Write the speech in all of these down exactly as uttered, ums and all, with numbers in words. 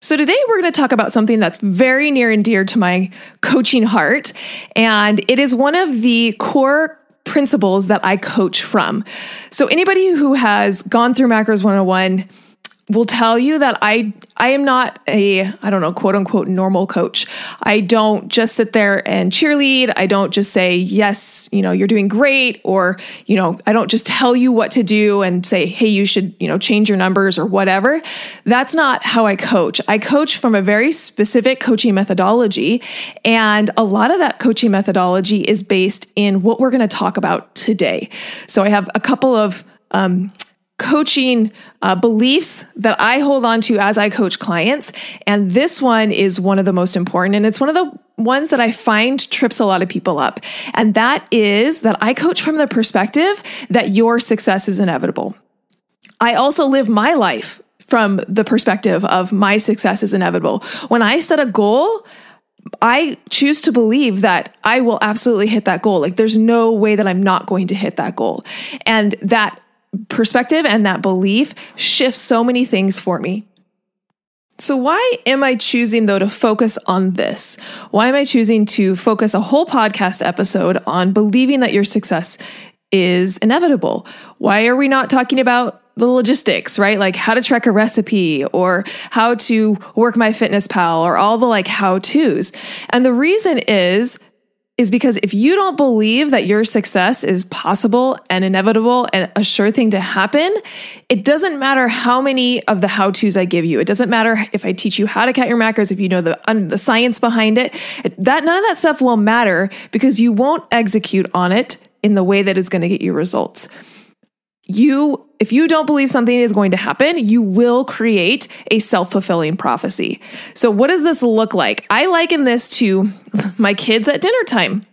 So today we're going to talk about something that's very near and dear to my coaching heart, and it is one of the core principles that I coach from. So anybody who has gone through Macros one oh one will tell you that I I am not a, I don't know, quote unquote, normal coach. I don't just sit there and cheerlead. I don't just say, yes, you know, you're doing great. Or, you know, I don't just tell you what to do and say, hey, you should, you know, change your numbers or whatever. That's not how I coach. I coach from a very specific coaching methodology. And a lot of that coaching methodology is based in what we're going to talk about today. So I have a couple of, um, coaching uh, beliefs that I hold on to as I coach clients. And this one is one of the most important. And it's one of the ones that I find trips a lot of people up. And that is that I coach from the perspective that your success is inevitable. I also live my life from the perspective of my success is inevitable. When I set a goal, I choose to believe that I will absolutely hit that goal. Like there's no way that I'm not going to hit that goal. And that perspective and that belief shifts so many things for me. So why am I choosing though to focus on this? Why am I choosing to focus a whole podcast episode on believing that your success is inevitable? Why are we not talking about the logistics, right? Like how to track a recipe or how to work my fitness pal or all the like how to's? And the reason is is because if you don't believe that your success is possible and inevitable and a sure thing to happen, it doesn't matter how many of the how-tos I give you. It doesn't matter if I teach you how to count your macros, if you know the, um, the science behind it, that none of that stuff will matter because you won't execute on it in the way that is going to get you results. You, if you don't believe something is going to happen, you will create a self-fulfilling prophecy. So what does this look like? I liken this to my kids at dinner time,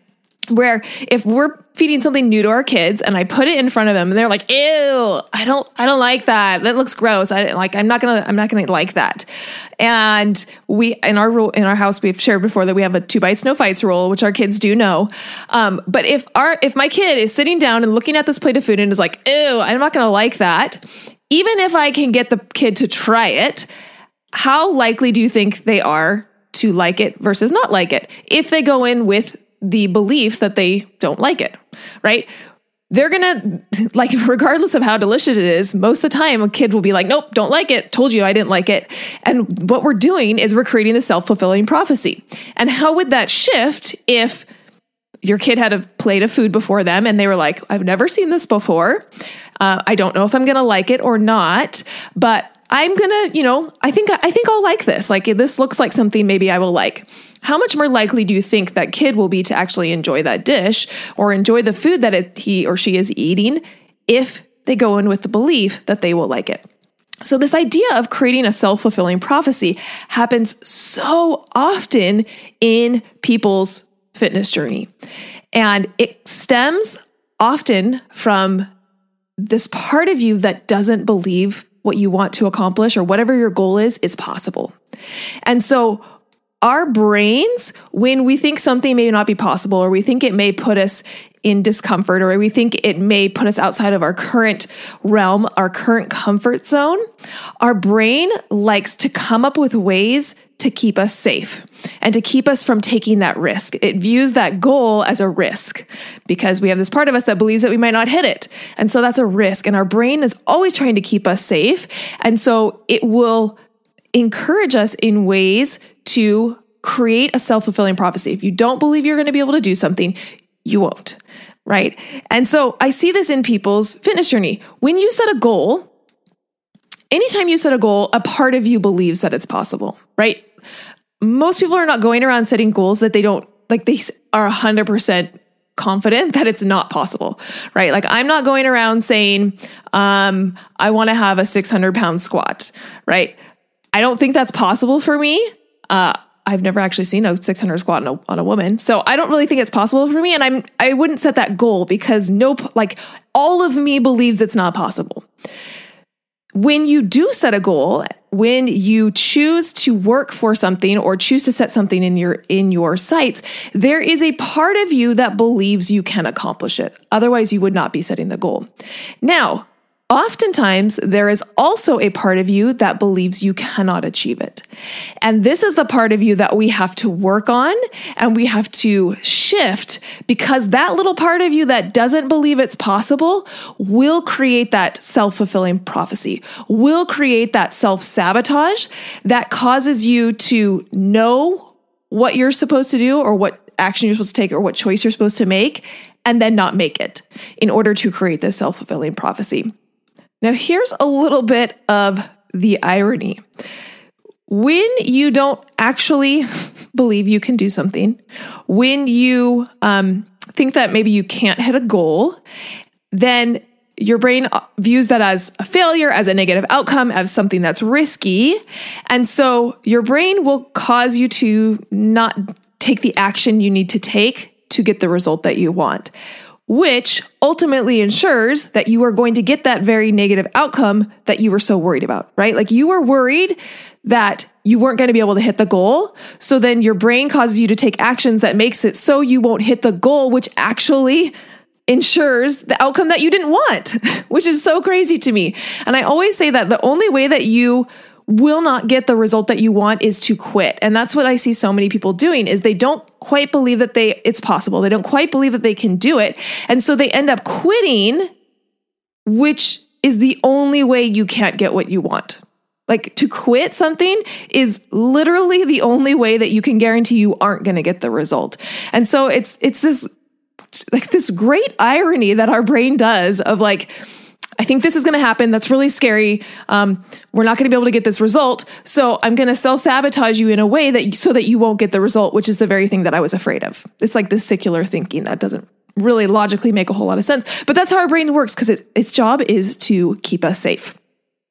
where if we're feeding something new to our kids and I put it in front of them and they're like, ew, I don't, I don't like that. That looks gross. I like, I'm not going to, I'm not going to like that. And we, in our rule, in our house, we've shared before that we have a two bites, no fights rule, which our kids do know. Um, but if our, if my kid is sitting down and looking at this plate of food and is like, ew, I'm not going to like that. Even if I can get the kid to try it, how likely do you think they are to like it versus not like it? If they go in with the belief that they don't like it, right? They're gonna, like, regardless of how delicious it is, most of the time a kid will be like, nope, don't like it. Told you I didn't like it. And what we're doing is we're creating the self-fulfilling prophecy. And how would that shift if your kid had a plate of food before them and they were like, I've never seen this before. Uh, I don't know if I'm gonna like it or not, but I'm gonna, you know, I think, I think I'll like this. Like this looks like something maybe I will like. How much more likely do you think that kid will be to actually enjoy that dish or enjoy the food that it, he or she is eating if they go in with the belief that they will like it? So this idea of creating a self-fulfilling prophecy happens so often in people's fitness journey. And it stems often from this part of you that doesn't believe what you want to accomplish or whatever your goal is, is possible. And so our brains, when we think something may not be possible, or we think it may put us in discomfort, or we think it may put us outside of our current realm, our current comfort zone, our brain likes to come up with ways to keep us safe and to keep us from taking that risk. It views that goal as a risk because we have this part of us that believes that we might not hit it. And so that's a risk. And our brain is always trying to keep us safe. And so it will encourage us in ways to create a self-fulfilling prophecy. If you don't believe you're going to be able to do something, you won't, right? And so I see this in people's fitness journey. When you set a goal, anytime you set a goal, a part of you believes that it's possible, right? Most people are not going around setting goals that they don't, like they are one hundred percent confident that it's not possible, right? Like I'm not going around saying, um, I want to have a six hundred pound squat, right? I don't think that's possible for me. Uh, I've never actually seen a six hundred squat on a, on a woman. So I don't really think it's possible for me. And I'm, I wouldn't set that goal because nope, like all of me believes it's not possible. When you do set a goal, when you choose to work for something or choose to set something in your, in your sights, there is a part of you that believes you can accomplish it. Otherwise you would not be setting the goal. Now, oftentimes, there is also a part of you that believes you cannot achieve it. And this is the part of you that we have to work on and we have to shift, because that little part of you that doesn't believe it's possible will create that self-fulfilling prophecy, will create that self-sabotage that causes you to know what you're supposed to do or what action you're supposed to take or what choice you're supposed to make, and then not make it in order to create this self-fulfilling prophecy. Now, here's a little bit of the irony. When you don't actually believe you can do something, when you um, think that maybe you can't hit a goal, then your brain views that as a failure, as a negative outcome, as something that's risky. And so your brain will cause you to not take the action you need to take to get the result that you want, which ultimately ensures that you are going to get that very negative outcome that you were so worried about, right? Like you were worried that you weren't going to be able to hit the goal. So then your brain causes you to take actions that makes it so you won't hit the goal, which actually ensures the outcome that you didn't want, which is so crazy to me. And I always say that the only way that you will not get the result that you want is to quit. And that's what I see so many people doing, is they don't quite believe that they it's possible. They don't quite believe that they can do it. And so they end up quitting, which is the only way you can't get what you want. Like to quit something is literally the only way that you can guarantee you aren't going to get the result. And so it's it's this like this great irony that our brain does of like, I think this is going to happen. That's really scary. Um, we're not going to be able to get this result. So I'm going to self-sabotage you in a way that you, so that you won't get the result, which is the very thing that I was afraid of. It's like this secular thinking that doesn't really logically make a whole lot of sense, but that's how our brain works because it, its job is to keep us safe.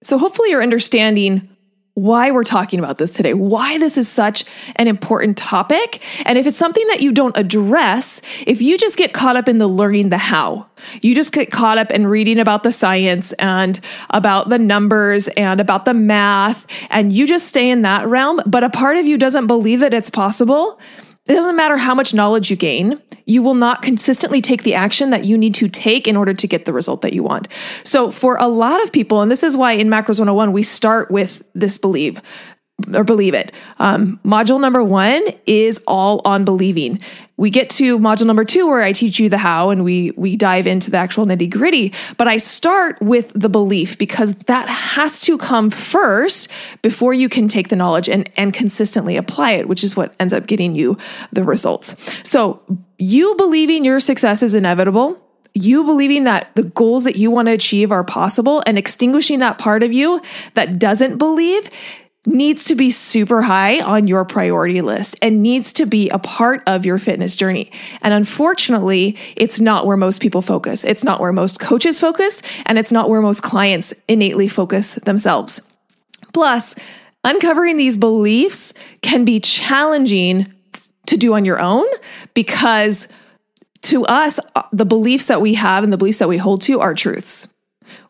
So hopefully you're understanding why we're talking about this today, why this is such an important topic. And if it's something that you don't address, if you just get caught up in the learning the how, you just get caught up in reading about the science and about the numbers and about the math, and you just stay in that realm, but a part of you doesn't believe that it's possible, it doesn't matter how much knowledge you gain, you will not consistently take the action that you need to take in order to get the result that you want. So for a lot of people, and this is why in Macros one oh one, we start with this believe or believe it. Um, module number one is all on believing. We get to module number two, where I teach you the how, and we, we dive into the actual nitty gritty, but I start with the belief because that has to come first before you can take the knowledge and, and consistently apply it, which is what ends up getting you the results. So you believing your success is inevitable, you believing that the goals that you want to achieve are possible, and extinguishing that part of you that doesn't believe needs to be super high on your priority list and needs to be a part of your fitness journey. And unfortunately, it's not where most people focus. It's not where most coaches focus, and it's not where most clients innately focus themselves. Plus, uncovering these beliefs can be challenging to do on your own, because to us, the beliefs that we have and the beliefs that we hold to are truths.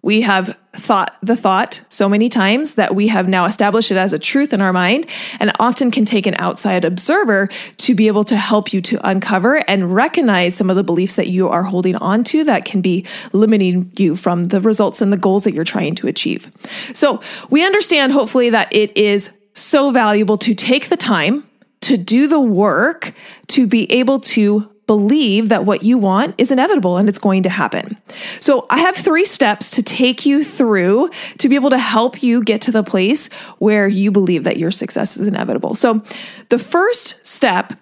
We have thought the thought so many times that we have now established it as a truth in our mind, and often can take an outside observer to be able to help you to uncover and recognize some of the beliefs that you are holding on to that can be limiting you from the results and the goals that you're trying to achieve. So we understand, hopefully, that it is so valuable to take the time to do the work to be able to believe that what you want is inevitable and it's going to happen. So I have three steps to take you through to be able to help you get to the place where you believe that your success is inevitable. So the first step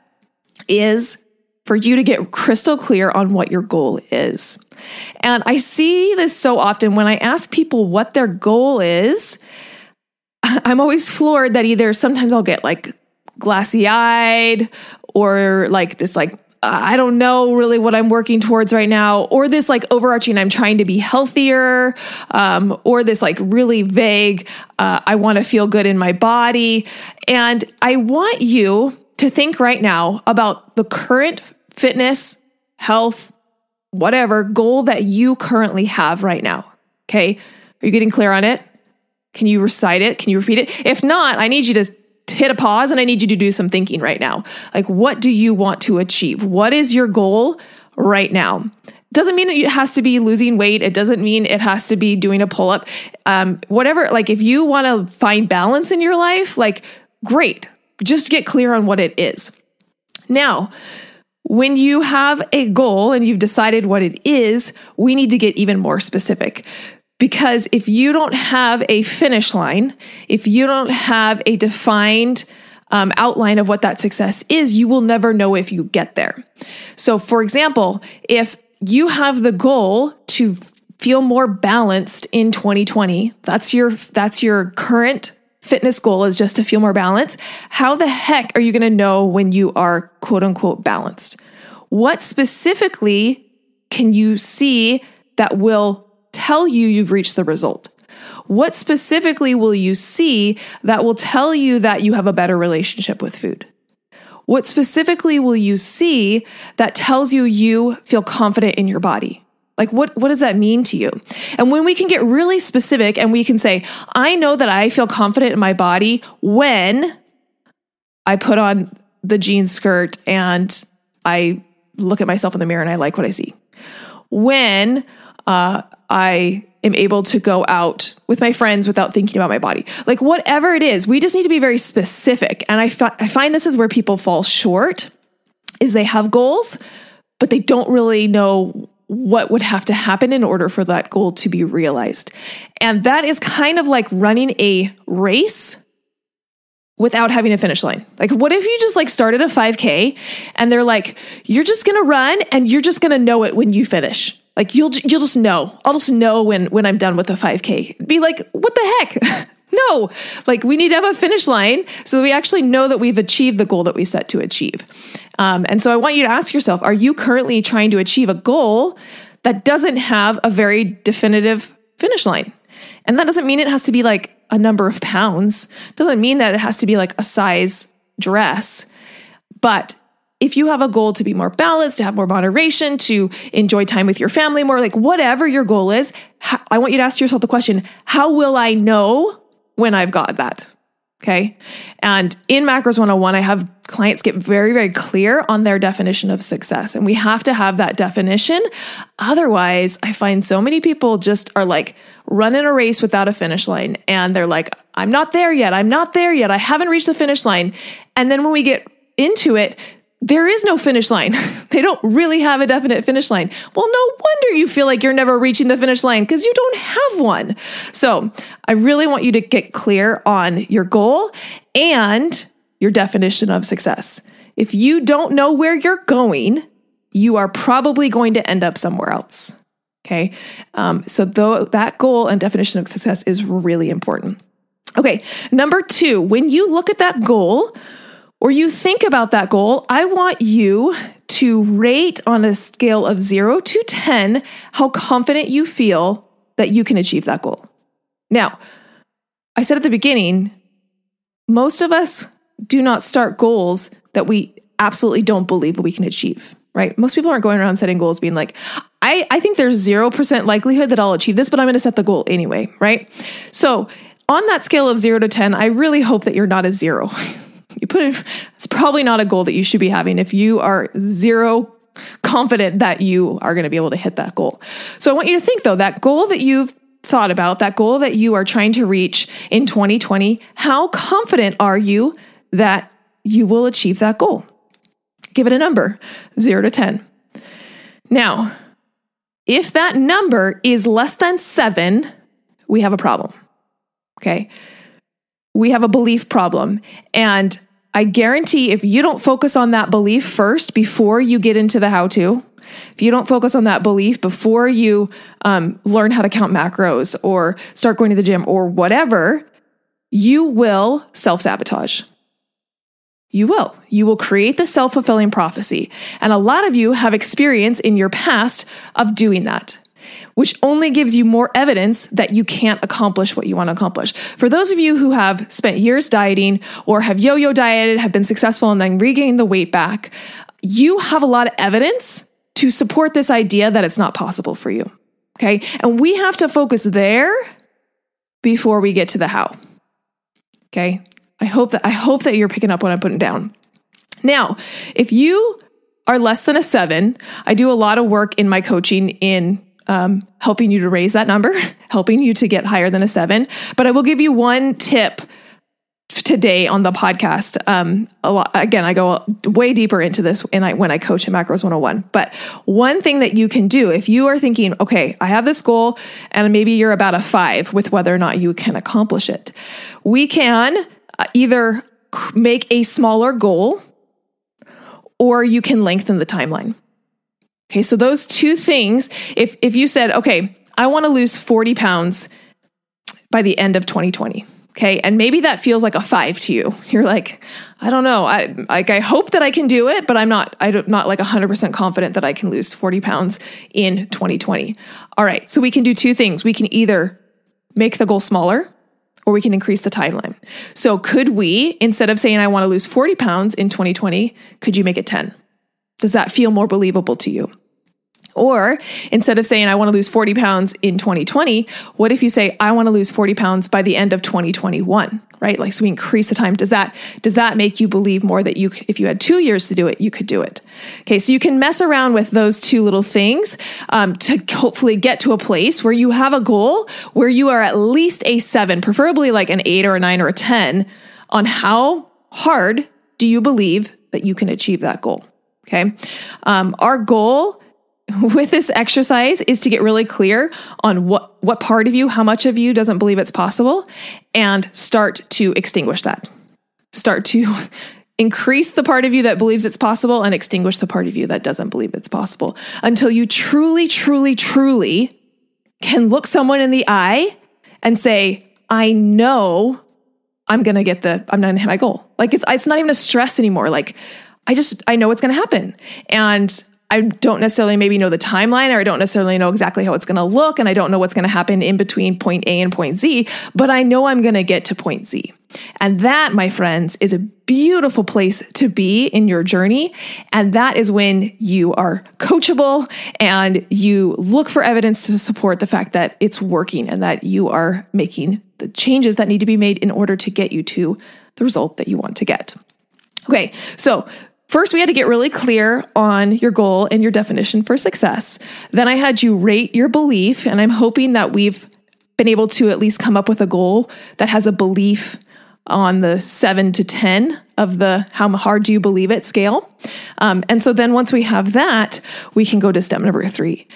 is for you to get crystal clear on what your goal is. And I see this so often when I ask people what their goal is. I'm always floored that either sometimes I'll get like glassy-eyed or like this like, I don't know really what I'm working towards right now, or this like overarching, I'm trying to be healthier, um, or this like really vague, uh, I want to feel good in my body. And I want you to think right now about the current fitness, health, whatever goal that you currently have right now. Okay. Are you getting clear on it? Can you recite it? Can you repeat it? If not, I need you to hit a pause and I need you to do some thinking right now. Like, what do you want to achieve? What is your goal right now? Doesn't mean it has to be losing weight. It doesn't mean it has to be doing a pull-up. Um, whatever, like if you want to find balance in your life, like great, just get clear on what it is. Now, when you have a goal and you've decided what it is, we need to get even more specific. Because if you don't have a finish line, if you don't have a defined um, outline of what that success is, you will never know if you get there. So for example, if you have the goal to feel more balanced in twenty twenty, that's your that's your current fitness goal, is just to feel more balanced. How the heck are you going to know when you are quote unquote balanced? What specifically can you see that will tell you you've reached the result? What specifically will you see that will tell you that you have a better relationship with food? What specifically will you see that tells you you feel confident in your body? Like, what, what does that mean to you? And when we can get really specific and we can say, I know that I feel confident in my body when I put on the jean skirt and I look at myself in the mirror and I like what I see. When uh, I am able to go out with my friends without thinking about my body. Like whatever it is, we just need to be very specific. And I, fi- I find this is where people fall short, is they have goals, but they don't really know what would have to happen in order for that goal to be realized. And that is kind of like running a race without having a finish line. Like what if you just like started a five K and they're like, you're just going to run and you're just going to know it when you finish. Like you'll, you'll just know, I'll just know when, when I'm done with the five K. Be like, what the heck? No, like we need to have a finish line so that we actually know that we've achieved the goal that we set to achieve. Um, and so I want you to ask yourself, are you currently trying to achieve a goal that doesn't have a very definitive finish line? And that doesn't mean it has to be like a number of pounds. Doesn't mean that it has to be like a size dress, but if you have a goal to be more balanced, to have more moderation, to enjoy time with your family more, like whatever your goal is, I want you to ask yourself the question, how will I know when I've got that? Okay. And in Macros one oh one, I have clients get very, very clear on their definition of success. And we have to have that definition. Otherwise, I find so many people just are like running a race without a finish line. And they're like, I'm not there yet. I'm not there yet. I haven't reached the finish line. And then when we get into it, there is no finish line. They don't really have a definite finish line. Well, no wonder you feel like you're never reaching the finish line because you don't have one. So I really want you to get clear on your goal and your definition of success. If you don't know where you're going, you are probably going to end up somewhere else. Okay. Um, so though that goal and definition of success is really important. Okay. Number two, when you look at that goal, or you think about that goal, I want you to rate on a scale of zero to ten how confident you feel that you can achieve that goal. Now, I said at the beginning, most of us do not start goals that we absolutely don't believe we can achieve, right? Most people aren't going around setting goals being like, I, I think there's zero percent likelihood that I'll achieve this, but I'm going to set the goal anyway, right? So on that scale of zero to ten, I really hope that you're not a zero. You put it, it's probably not a goal that you should be having if you are zero confident that you are going to be able to hit that goal. So I want you to think though, that goal that you've thought about, that goal that you are trying to reach in twenty twenty, how confident are you that you will achieve that goal? Give it a number, zero to ten. Now, if that number is less than seven, we have a problem. Okay. We have a belief problem. And I guarantee if you don't focus on that belief first before you get into the how-to, If you don't focus on that belief before you um, learn how to count macros or start going to the gym or whatever, you will self-sabotage. You will. You will create the self-fulfilling prophecy. And a lot of you have experience in your past of doing that, which only gives you more evidence that you can't accomplish what you want to accomplish. For those of you who have spent years dieting or have yo-yo dieted, have been successful and then regained the weight back, you have a lot of evidence to support this idea that it's not possible for you, okay? And we have to focus there before we get to the how, okay? I hope that I hope that you're picking up what I'm putting down. Now, if you are less than a seven, I do a lot of work in my coaching in Um, helping you to raise that number, helping you to get higher than a seven. But I will give you one tip today on the podcast. Um, a lot, again, I go way deeper into this and I, when I coach in Macros one oh one. But one thing that you can do if you are thinking, okay, I have this goal and maybe you're about a five with whether or not you can accomplish it. We can either make a smaller goal or you can lengthen the timeline. Okay, so those two things, if if you said, okay, I want to lose forty pounds by the end of twenty twenty, okay, and maybe that feels like a five to you. You're like, I don't know, I like I hope that I can do it, but I'm not, I'm not like one hundred percent confident that I can lose forty pounds in twenty twenty. All right, so we can do two things. We can either make the goal smaller or we can increase the timeline. So could we, instead of saying I want to lose forty pounds in twenty twenty, could you make it ten? Does that feel more believable to you? Or instead of saying, I want to lose forty pounds in twenty twenty, what if you say, I want to lose forty pounds by the end of twenty twenty-one, right? Like, so we increase the time. Does that, does that make you believe more that you, if you had two years to do it, you could do it? Okay. So you can mess around with those two little things um, to hopefully get to a place where you have a goal where you are at least a seven, preferably like an eight or a nine or a ten on how hard do you believe that you can achieve that goal? Okay. Um, our goal with this exercise is to get really clear on what, what part of you, how much of you doesn't believe it's possible, and start to extinguish that. Start to increase the part of you that believes it's possible and extinguish the part of you that doesn't believe it's possible until you truly, truly, truly can look someone in the eye and say, I know I'm going to get the, I'm not going to hit my goal. Like it's, it's not even a stress anymore. Like, I just, I know it's going to happen. And I don't necessarily maybe know the timeline, or I don't necessarily know exactly how it's going to look. And I don't know what's going to happen in between point A and point Z, but I know I'm going to get to point Z. And that, my friends, is a beautiful place to be in your journey. And that is when you are coachable and you look for evidence to support the fact that it's working and that you are making the changes that need to be made in order to get you to the result that you want to get. Okay. So first, we had to get really clear on your goal and your definition for success. Then I had you rate your belief, and I'm hoping that we've been able to at least come up with a goal that has a belief on the seven to ten of the how hard do you believe it scale. Um, and so then once we have that, we can go to step number three.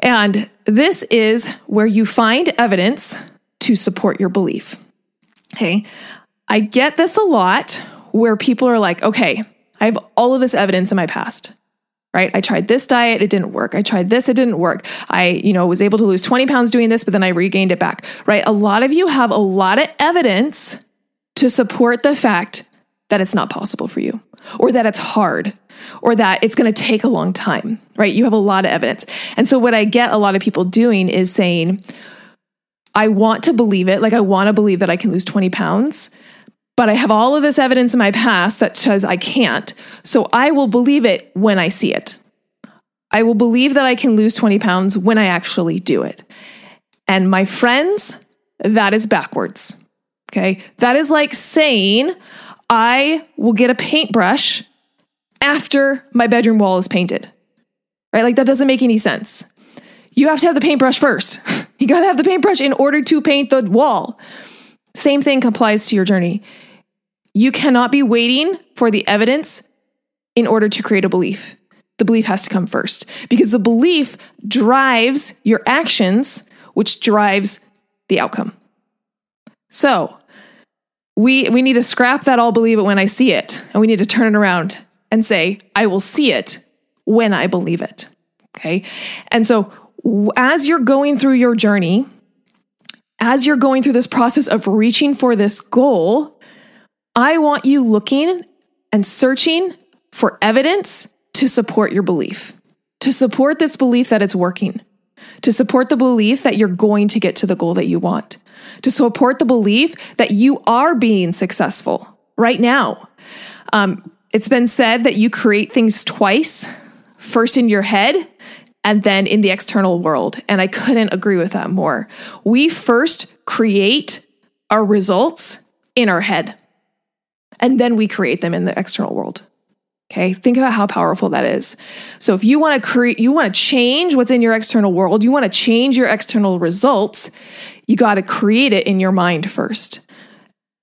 And this is where you find evidence to support your belief. Okay, I get this a lot where people are like, okay, I have all of this evidence in my past, right? I tried this diet, it didn't work. I tried this, it didn't work. I, you know, was able to lose twenty pounds doing this, but then I regained it back, right? A lot of you have a lot of evidence to support the fact that it's not possible for you, or that it's hard, or that it's going to take a long time, right? You have a lot of evidence. And so what I get a lot of people doing is saying, I want to believe it. Like, I want to believe that I can lose twenty pounds, but I have all of this evidence in my past that says I can't. So I will believe it when I see it. I will believe that I can lose twenty pounds when I actually do it. And my friends, that is backwards. Okay. That is like saying I will get a paintbrush after my bedroom wall is painted, right? Like, that doesn't make any sense. You have to have the paintbrush first. You got to have the paintbrush in order to paint the wall. Same thing applies to your journey. You cannot be waiting for the evidence in order to create a belief. The belief has to come first, because the belief drives your actions, which drives the outcome. So we we need to scrap that all believe it when I see it, and we need to turn it around and say, I will see it when I believe it. Okay. And so as you're going through your journey, as you're going through this process of reaching for this goal, I want you looking and searching for evidence to support your belief, to support this belief that it's working, to support the belief that you're going to get to the goal that you want, to support the belief that you are being successful right now. Um, it's been said that you create things twice, first in your head and then in the external world. And I couldn't agree with that more. We first create our results in our head, and then we create them in the external world. Okay, think about how powerful that is. So if you want to create, you want to change what's in your external world, you want to change your external results, you got to create it in your mind first.